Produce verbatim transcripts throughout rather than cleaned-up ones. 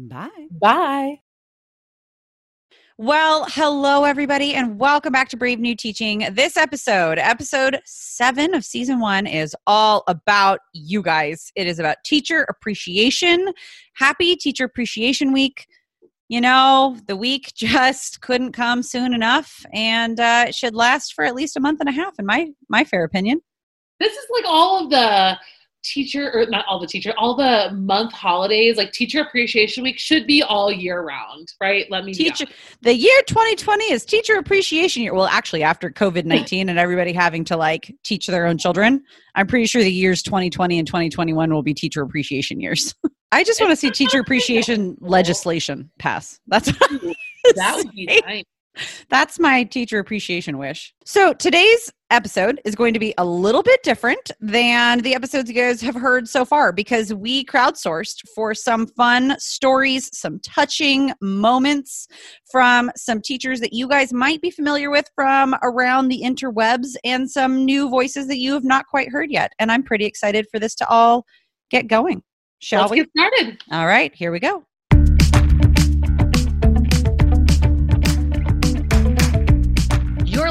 Bye. Bye. Well, hello, everybody, and welcome back to Brave New Teaching. This episode, episode seven of season one, is all about you guys. It is about teacher appreciation. Happy Teacher Appreciation Week. You know, the week just couldn't come soon enough, and uh, it should last for at least a month and a half, in my my fair opinion. This is like all of the teacher, or not all the teacher, all the month holidays, like Teacher Appreciation Week should be all year round, right? Let me teacher. The year twenty twenty is Teacher Appreciation Year. Well, actually, after COVID nineteen and everybody having to like teach their own children, I'm pretty sure the years twenty twenty and twenty twenty-one will be Teacher Appreciation Years. I just want to see teacher appreciation legislation pass. That's that would be nice. That's my teacher appreciation wish. So today's episode is going to be a little bit different than the episodes you guys have heard so far, because we crowdsourced for some fun stories, some touching moments from some teachers that you guys might be familiar with from around the interwebs, and some new voices that you have not quite heard yet. And I'm pretty excited for this to all get going. Shall Let's we? Get started. All right, here we go. You're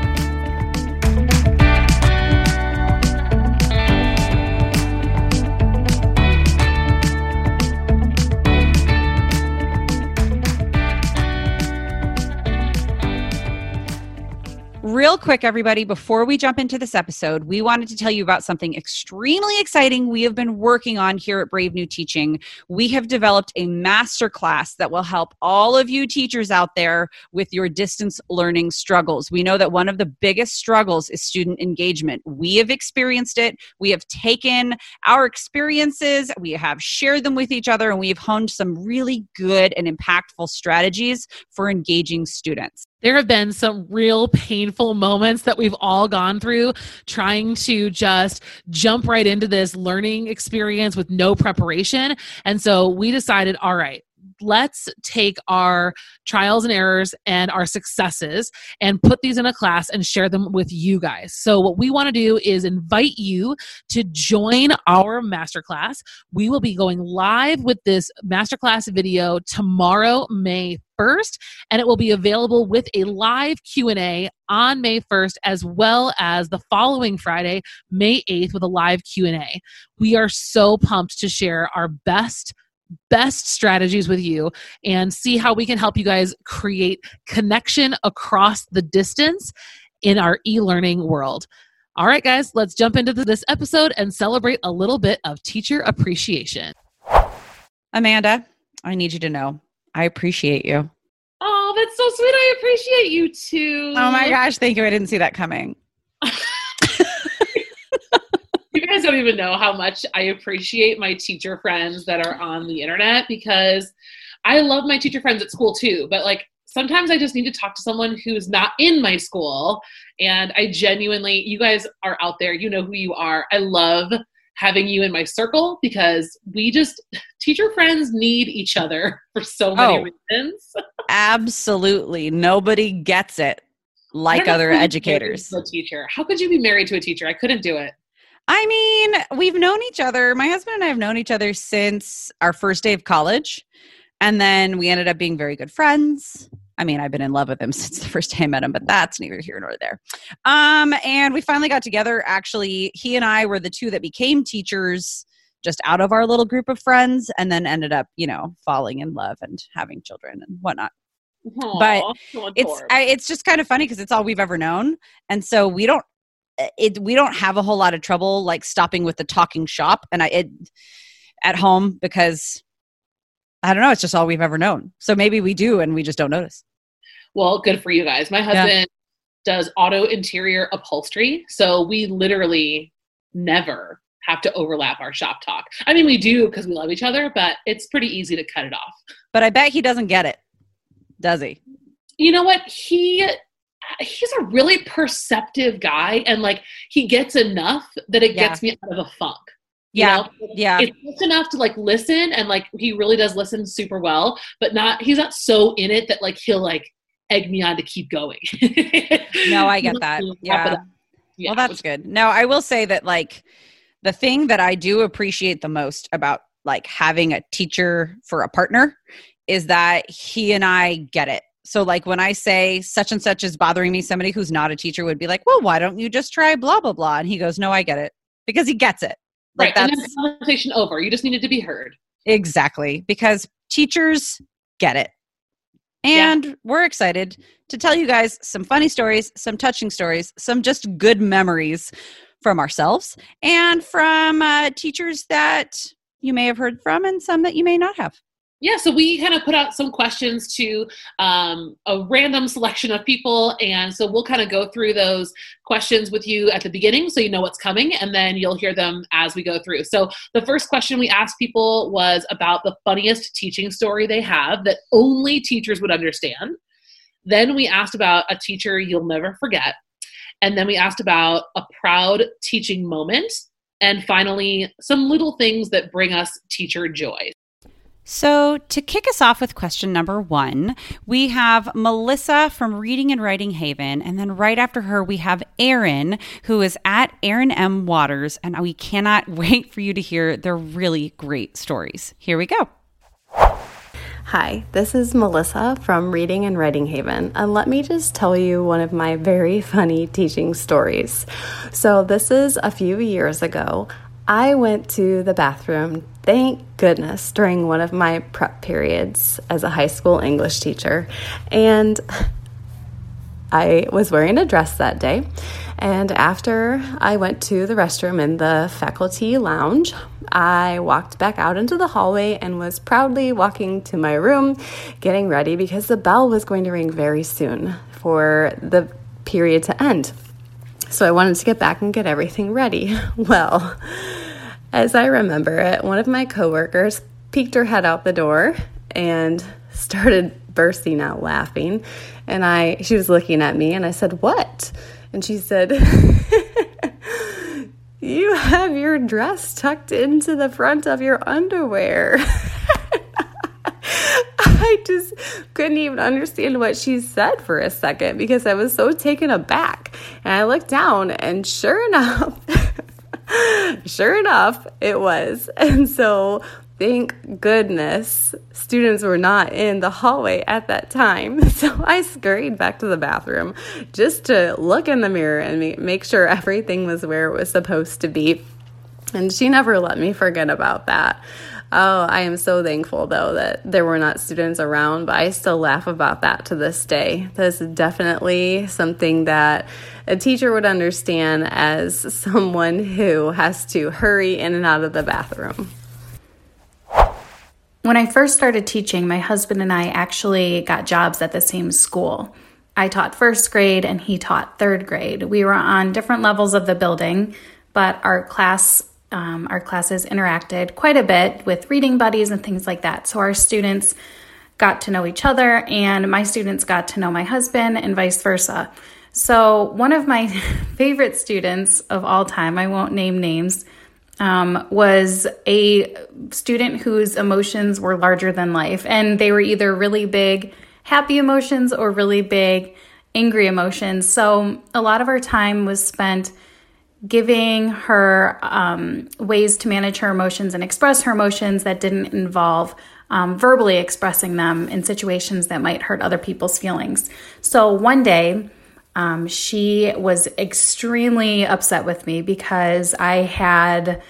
Real quick, everybody, before we jump into this episode, we wanted to tell you about something extremely exciting we have been working on here at Brave New Teaching. We have developed a masterclass that will help all of you teachers out there with your distance learning struggles. We know that one of the biggest struggles is student engagement. We have experienced it. We have taken our experiences, we have shared them with each other, and we have honed some really good and impactful strategies for engaging students. There have been some real painful moments that we've all gone through trying to just jump right into this learning experience with no preparation. And so we decided, all right, let's take our trials and errors and our successes and put these in a class and share them with you guys. So what we want to do is invite you to join our masterclass. We will be going live with this masterclass video tomorrow, May first, and it will be available with a live Q and A on May first, as well as the following Friday, May eighth, with a live Q and A. We are so pumped to share our best best strategies with you and see how we can help you guys create connection across the distance in our e-learning world. All right, guys, let's jump into this episode and celebrate a little bit of teacher appreciation. Amanda, I need you to know, I appreciate you. Oh, that's so sweet. I appreciate you too. Oh my gosh. Thank you. I didn't see that coming. You guys don't even know how much I appreciate my teacher friends that are on the internet, because I love my teacher friends at school too, but like sometimes I just need to talk to someone who's not in my school. And I genuinely, you guys are out there, you know who you are. I love having you in my circle, because we just, teacher friends need each other for so many oh, reasons. Absolutely. Nobody gets it like other educators. A teacher. How could you be married to a teacher? I couldn't do it. I mean, we've known each other. My husband and I have known each other since our first day of college. And then we ended up being very good friends. I mean, I've been in love with him since the first time I met him, but that's neither here nor there. Um, and we finally got together. Actually, he and I were the two that became teachers just out of our little group of friends, and then ended up, you know, falling in love and having children and whatnot. Aww, but so it's I, it's just kind of funny because it's all we've ever known. And so we don't it we don't have a whole lot of trouble like stopping with the talking shop and I it, at home, because I don't know. It's just all we've ever known. So maybe we do and we just don't notice. Well, good for you guys. My husband yeah. does auto interior upholstery. So we literally never have to overlap our shop talk. I mean, we do because we love each other, but it's pretty easy to cut it off. But I bet he doesn't get it, does he? You know what? He... He's a really perceptive guy, and like he gets enough that it yeah. gets me out of a funk. You yeah. know? Yeah. It's just enough to like listen, and like he really does listen super well, but not, he's not so in it that like he'll like egg me on to keep going. No, I get that. Yeah. yeah. Well, that's good. Now, I will say that like the thing that I do appreciate the most about like having a teacher for a partner is that he and I get it. So like when I say such and such is bothering me, somebody who's not a teacher would be like, well, why don't you just try blah, blah, blah. And he goes, no, I get it, because he gets it. Like right. That's the conversation over. You just needed to be heard. Exactly. Because teachers get it. And yeah. we're excited to tell you guys some funny stories, some touching stories, some just good memories from ourselves and from uh, teachers that you may have heard from and some that you may not have. Yeah, so we kind of put out some questions to um, a random selection of people, and so we'll kind of go through those questions with you at the beginning so you know what's coming, and then you'll hear them as we go through. So the first question we asked people was about the funniest teaching story they have that only teachers would understand. Then we asked about a teacher you'll never forget, and then we asked about a proud teaching moment, and finally, some little things that bring us teacher joy. So to kick us off with question number one, we have Melissa from Reading and Writing Haven. And then right after her, we have Erin, who is at Erin M. Waters. And we cannot wait for you to hear their really great stories. Here we go. Hi, this is Melissa from Reading and Writing Haven, and let me just tell you one of my very funny teaching stories. So this is a few years ago. I went to the bathroom, thank goodness, during one of my prep periods as a high school English teacher, and I was wearing a dress that day, and after I went to the restroom in the faculty lounge, I walked back out into the hallway and was proudly walking to my room, getting ready because the bell was going to ring very soon for the period to end. So I wanted to get back and get everything ready. Well, as I remember it, one of my coworkers peeked her head out the door and started bursting out laughing. And I, she was looking at me and I said, "What?" And she said, "You have your dress tucked into the front of your underwear." I just couldn't even understand what she said for a second because I was so taken aback. And I looked down and sure enough, sure enough, it was. And so Thank goodness students were not in the hallway at that time. So I scurried back to the bathroom just to look in the mirror and make sure everything was where it was supposed to be. And she never let me forget about that. Oh, I am so thankful, though, that there were not students around, but I still laugh about that to this day. That's definitely something that a teacher would understand as someone who has to hurry in and out of the bathroom. When I first started teaching, my husband and I actually got jobs at the same school. I taught first grade and he taught third grade. We were on different levels of the building, but our class Um, our classes interacted quite a bit with reading buddies and things like that. So our students got to know each other and my students got to know my husband and vice versa. So one of my favorite students of all time, I won't name names, um, was a student whose emotions were larger than life. And they were either really big happy emotions or really big angry emotions. So a lot of our time was spent giving her um, ways to manage her emotions and express her emotions that didn't involve um, verbally expressing them in situations that might hurt other people's feelings. So one day, um, she was extremely upset with me because I had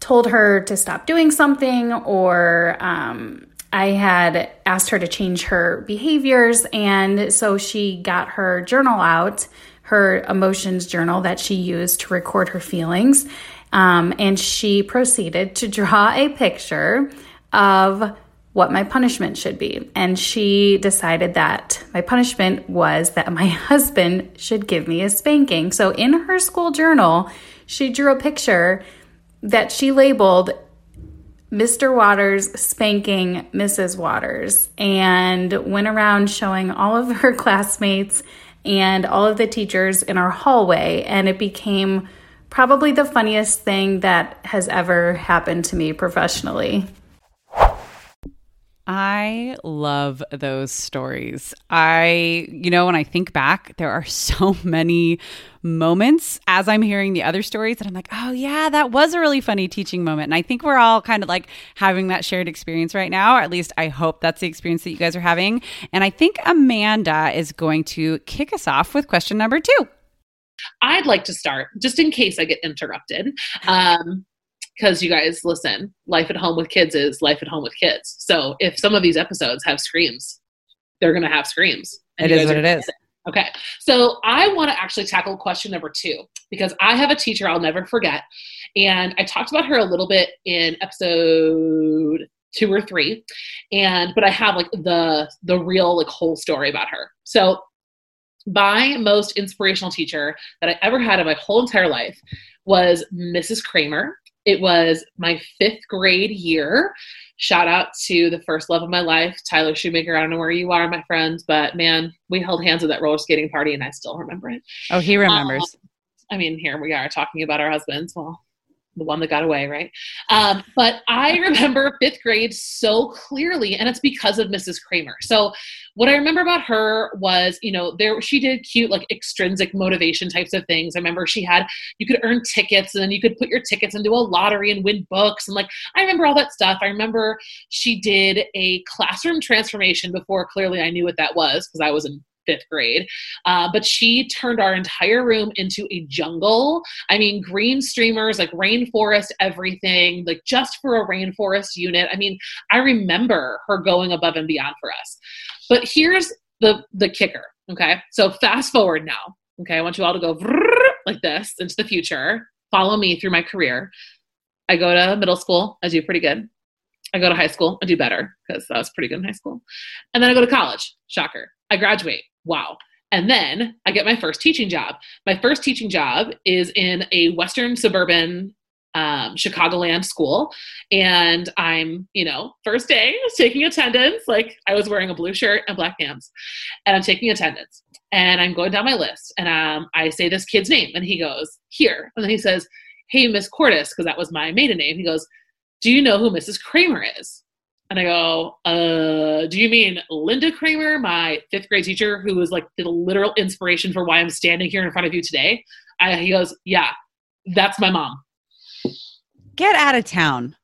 told her to stop doing something, or um, I had asked her to change her behaviors. And so she got her journal out, her emotions journal that she used to record her feelings. Um, and she proceeded to draw a picture of what my punishment should be. And she decided that my punishment was that my husband should give me a spanking. So in her school journal, she drew a picture that she labeled Mister Waters spanking Missus Waters, and went around showing all of her classmates and all of the teachers in our hallway, and it became probably the funniest thing that has ever happened to me professionally. I love those stories. I, you know, when I think back, there are so many moments as I'm hearing the other stories that I'm like, oh yeah, that was a really funny teaching moment. And I think we're all kind of like having that shared experience right now, or at least I hope that's the experience that you guys are having. And I think Amanda is going to kick us off with question number two. I'd like to start, just in case I get interrupted. Um, Because you guys, listen, life at home with kids is life at home with kids. So if some of these episodes have screams, they're going to have screams. It is what it is. Okay. So I want to actually tackle question number two, because I have a teacher I'll never forget. And I talked about her a little bit in episode two or three. And, but I have like the, the real like whole story about her. So my most inspirational teacher that I ever had in my whole entire life was Missus Kramer. It was my fifth grade year. Shout out to the first love of my life, Tyler Shoemaker. I don't know where you are, my friend, but man, we held hands at that roller skating party and I still remember it. Oh, he remembers. Um, I mean, here we are talking about our husbands. Well, the one that got away, right? Um, but I remember fifth grade so clearly, and it's because of Missus Kramer. So what I remember about her was, you know, there she did cute like extrinsic motivation types of things. I remember she had, you could earn tickets and then you could put your tickets into a lottery and win books. And like, I remember all that stuff. I remember she did a classroom transformation before clearly I knew what that was because I was in fifth grade. Uh, but she turned our entire room into a jungle. I mean, green streamers, like rainforest, everything, like just for a rainforest unit. I mean, I remember her going above and beyond for us. But here's the the kicker, okay? So fast forward now, okay? I want you all to go like this into the future. Follow me through my career. I go to middle school. I do pretty good. I go to high school. I do better because I was pretty good in high school. And then I go to college. Shocker. I graduate. Wow. And then I get my first teaching job. My first teaching job is in a Western suburban um, Chicagoland school. And I'm, you know, first day taking attendance. Like I was wearing a blue shirt and black pants and I'm taking attendance and I'm going down my list and um, I say this kid's name and he goes here. And then he says, hey, Miss Cortis, cause that was my maiden name. He goes, do you know who Missus Kramer is? And I go, uh, do you mean Linda Kramer, my fifth grade teacher, who was like the literal inspiration for why I'm standing here in front of you today? I, he goes, yeah, that's my mom. Get out of town.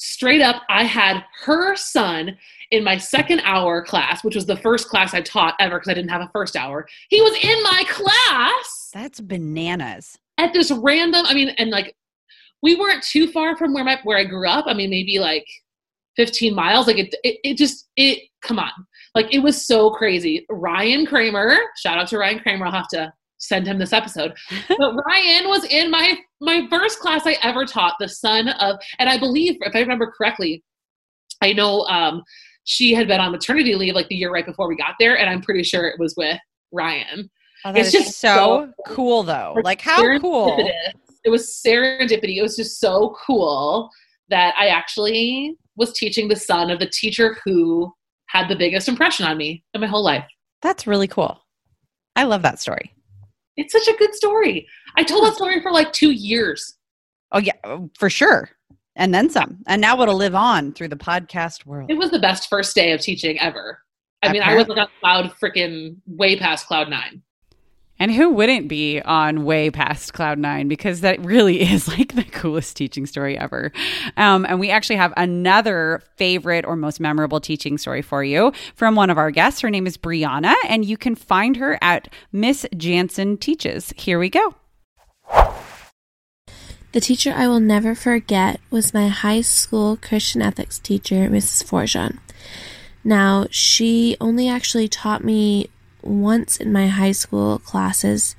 straight up, I had her son in my second hour class, which was the first class I taught ever because I didn't have a first hour. He was in my class. That's bananas. At this random, I mean, and like, we weren't too far from where my, where I grew up. I mean, maybe like fifteen miles. Like it, it, it just, it, come on. Like it was so crazy. Ryan Kramer, shout out to Ryan Kramer. I'll have to send him this episode. But Ryan was in my, my first class I ever taught, the son of, and I believe if I remember correctly, I know, um, she had been on maternity leave like the year right before we got there. And I'm pretty sure it was with Ryan. Oh, that it's is just so, so cool though. Like how cool. It was serendipity. It was just so cool that I actually was teaching the son of the teacher who had the biggest impression on me in my whole life. That's really cool. I love that story. It's such a good story. I told that story for like two years. Oh yeah, for sure. And then some. And now it'll live on through the podcast world. It was the best first day of teaching ever. I Apparently. mean, I was like on cloud freaking way past cloud nine. And who wouldn't be on way past cloud nine, because that really is like the coolest teaching story ever. Um, and we actually have another favorite or most memorable teaching story for you from one of our guests. Her name is Brianna, and you can find her at Miss Jansen Teaches. Here we go. The teacher I will never forget was my high school Christian ethics teacher, Missus Forjan. Now, she only actually taught me once in my high school classes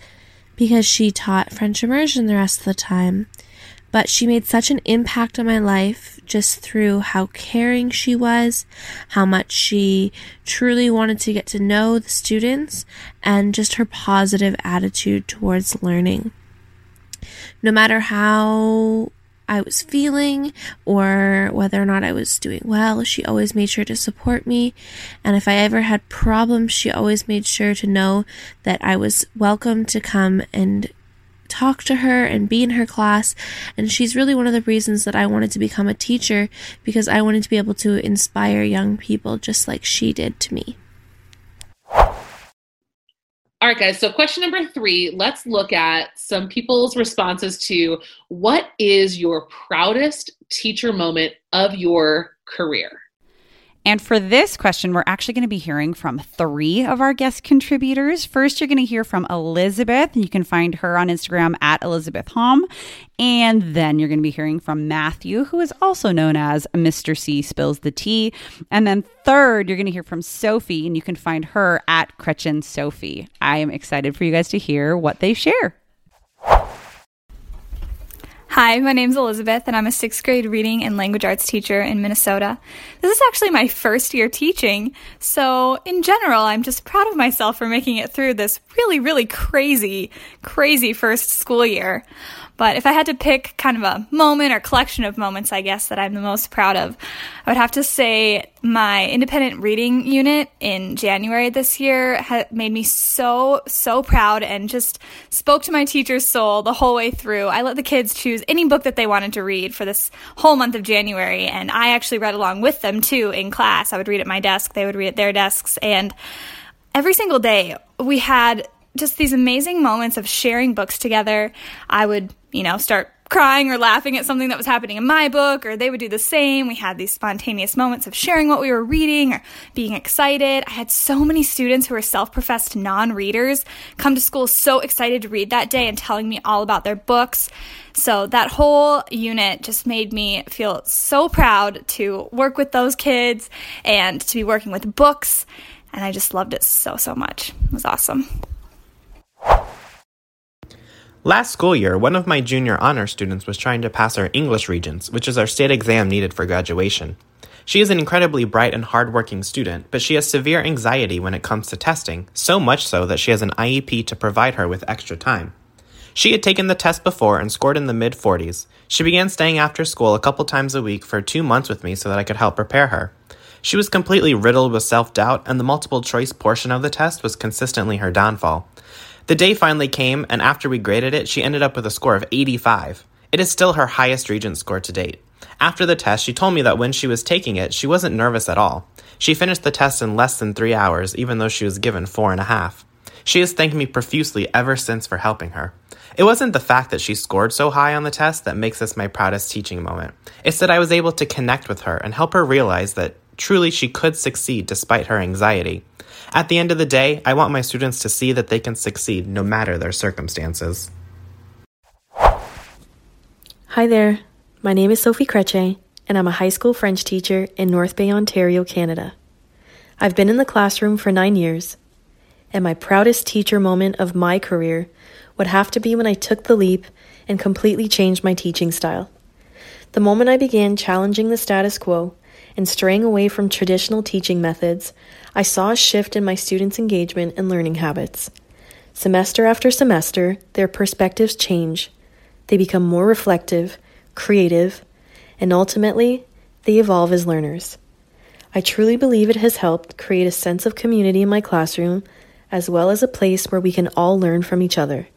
because she taught French immersion the rest of the time, but she made such an impact on my life just through how caring she was, how much she truly wanted to get to know the students, and just her positive attitude towards learning. No matter how I was feeling or whether or not I was doing well, she always made sure to support me. And if I ever had problems, she always made sure to know that I was welcome to come and talk to her and be in her class. And she's really one of the reasons that I wanted to become a teacher, because I wanted to be able to inspire young people just like she did to me. All right, guys, so question number three, let's look at some people's responses to what is your proudest teacher moment of your career? And for this question, we're actually going to be hearing from three of our guest contributors. First, you're going to hear from Elizabeth. You can find her on Instagram at Elizabeth Hom. And then you're going to be hearing from Matthew, who is also known as Mister C Spills the Tea. And then third, you're going to hear from Sophie, and you can find her at Cretchen Sophie. I am excited for you guys to hear what they share. Hi, my name's Elizabeth, and I'm a sixth grade reading and language arts teacher in Minnesota. This is actually my first year teaching, so in general, I'm just proud of myself for making it through this really, really crazy, crazy first school year. But if I had to pick kind of a moment or collection of moments, I guess, that I'm the most proud of, I would have to say my independent reading unit in January this year ha- made me so, so proud and just spoke to my teacher's soul the whole way through. I let the kids choose any book that they wanted to read for this whole month of January, and I actually read along with them, too, in class. I would read at my desk, they would read at their desks, and every single day we had just these amazing moments of sharing books together. I would, you know, start crying or laughing at something that was happening in my book, or they would do the same. We had these spontaneous moments of sharing what we were reading or being excited. I had so many students who were self-professed non-readers come to school so excited to read that day and telling me all about their books. So that whole unit just made me feel so proud to work with those kids and to be working with books. And I just loved it so, so much. It was awesome. Last school year, one of my junior honor students was trying to pass our English Regents, which is our state exam needed for graduation. She is an incredibly bright and hardworking student, but she has severe anxiety when it comes to testing, so much so that she has an I E P to provide her with extra time. She had taken the test before and scored in the mid forties. She began staying after school a couple times a week for two months with me so that I could help prepare her. She was completely riddled with self-doubt, and the multiple choice portion of the test was consistently her downfall. The day finally came, and after we graded it, she ended up with a score of eighty-five. It is still her highest Regents score to date. After the test, she told me that when she was taking it, she wasn't nervous at all. She finished the test in less than three hours, even though she was given four and a half. She has thanked me profusely ever since for helping her. It wasn't the fact that she scored so high on the test that makes this my proudest teaching moment. It's that I was able to connect with her and help her realize that truly she could succeed despite her anxiety. At the end of the day, I want my students to see that they can succeed no matter their circumstances. Hi there, my name is Sophie Creche, and I'm a high school French teacher in North Bay, Ontario, Canada. I've been in the classroom for nine years, and my proudest teacher moment of my career would have to be when I took the leap and completely changed my teaching style. The moment I began challenging the status quo and straying away from traditional teaching methods, I saw a shift in my students' engagement and learning habits. Semester after semester, their perspectives change. They become more reflective, creative, and ultimately, they evolve as learners. I truly believe it has helped create a sense of community in my classroom, as well as a place where we can all learn from each other.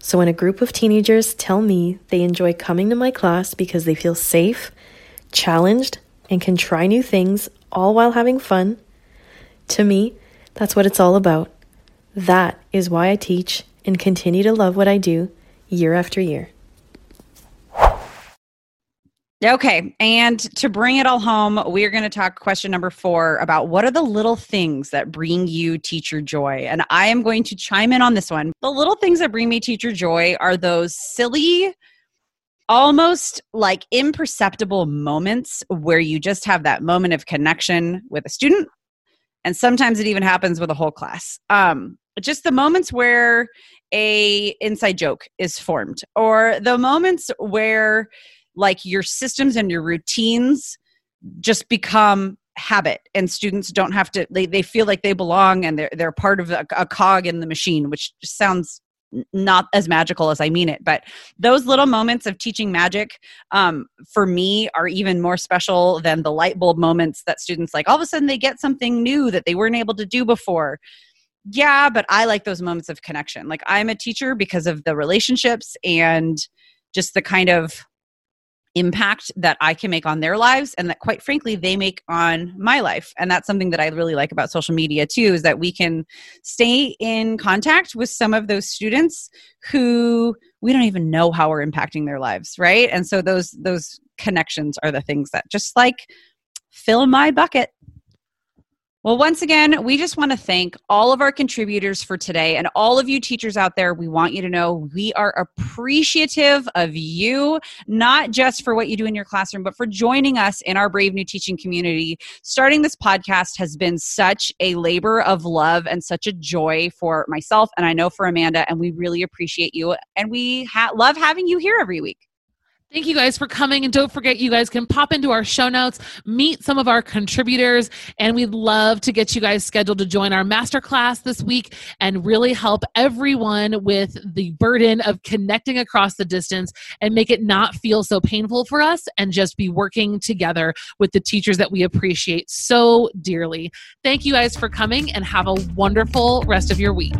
So when a group of teenagers tell me they enjoy coming to my class because they feel safe, challenged, and can try new things, all while having fun, to me, that's what it's all about. That is why I teach and continue to love what I do year after year. Okay, and to bring it all home, we're going to talk question number four about what are the little things that bring you teacher joy? And I am going to chime in on this one. The little things that bring me teacher joy are those silly, almost like imperceptible moments where you just have that moment of connection with a student. And sometimes it even happens with a whole class. Um, just the moments where a inside joke is formed, or the moments where like your systems and your routines just become habit and students don't have to, they, they feel like they belong and they're, they're part of a, a cog in the machine, which sounds not as magical as I mean it. But those little moments of teaching magic um, for me are even more special than the light bulb moments that students like all of a sudden they get something new that they weren't able to do before. Yeah, but I like those moments of connection. Like I'm a teacher because of the relationships and just the kind of impact that I can make on their lives and that quite frankly they make on my life. And that's something that I really like about social media too, is that we can stay in contact with some of those students who we don't even know how we're impacting their lives, right? And so those those connections are the things that just like fill my bucket. Well, once again, we just want to thank all of our contributors for today and all of you teachers out there. We want you to know we are appreciative of you, not just for what you do in your classroom, but for joining us in our Brave New Teaching community. Starting this podcast has been such a labor of love and such a joy for myself, and I know for Amanda, and we really appreciate you, and we ha- love having you here every week. Thank you guys for coming. And don't forget, you guys can pop into our show notes, meet some of our contributors, and we'd love to get you guys scheduled to join our masterclass this week and really help everyone with the burden of connecting across the distance and make it not feel so painful for us and just be working together with the teachers that we appreciate so dearly. Thank you guys for coming and have a wonderful rest of your week.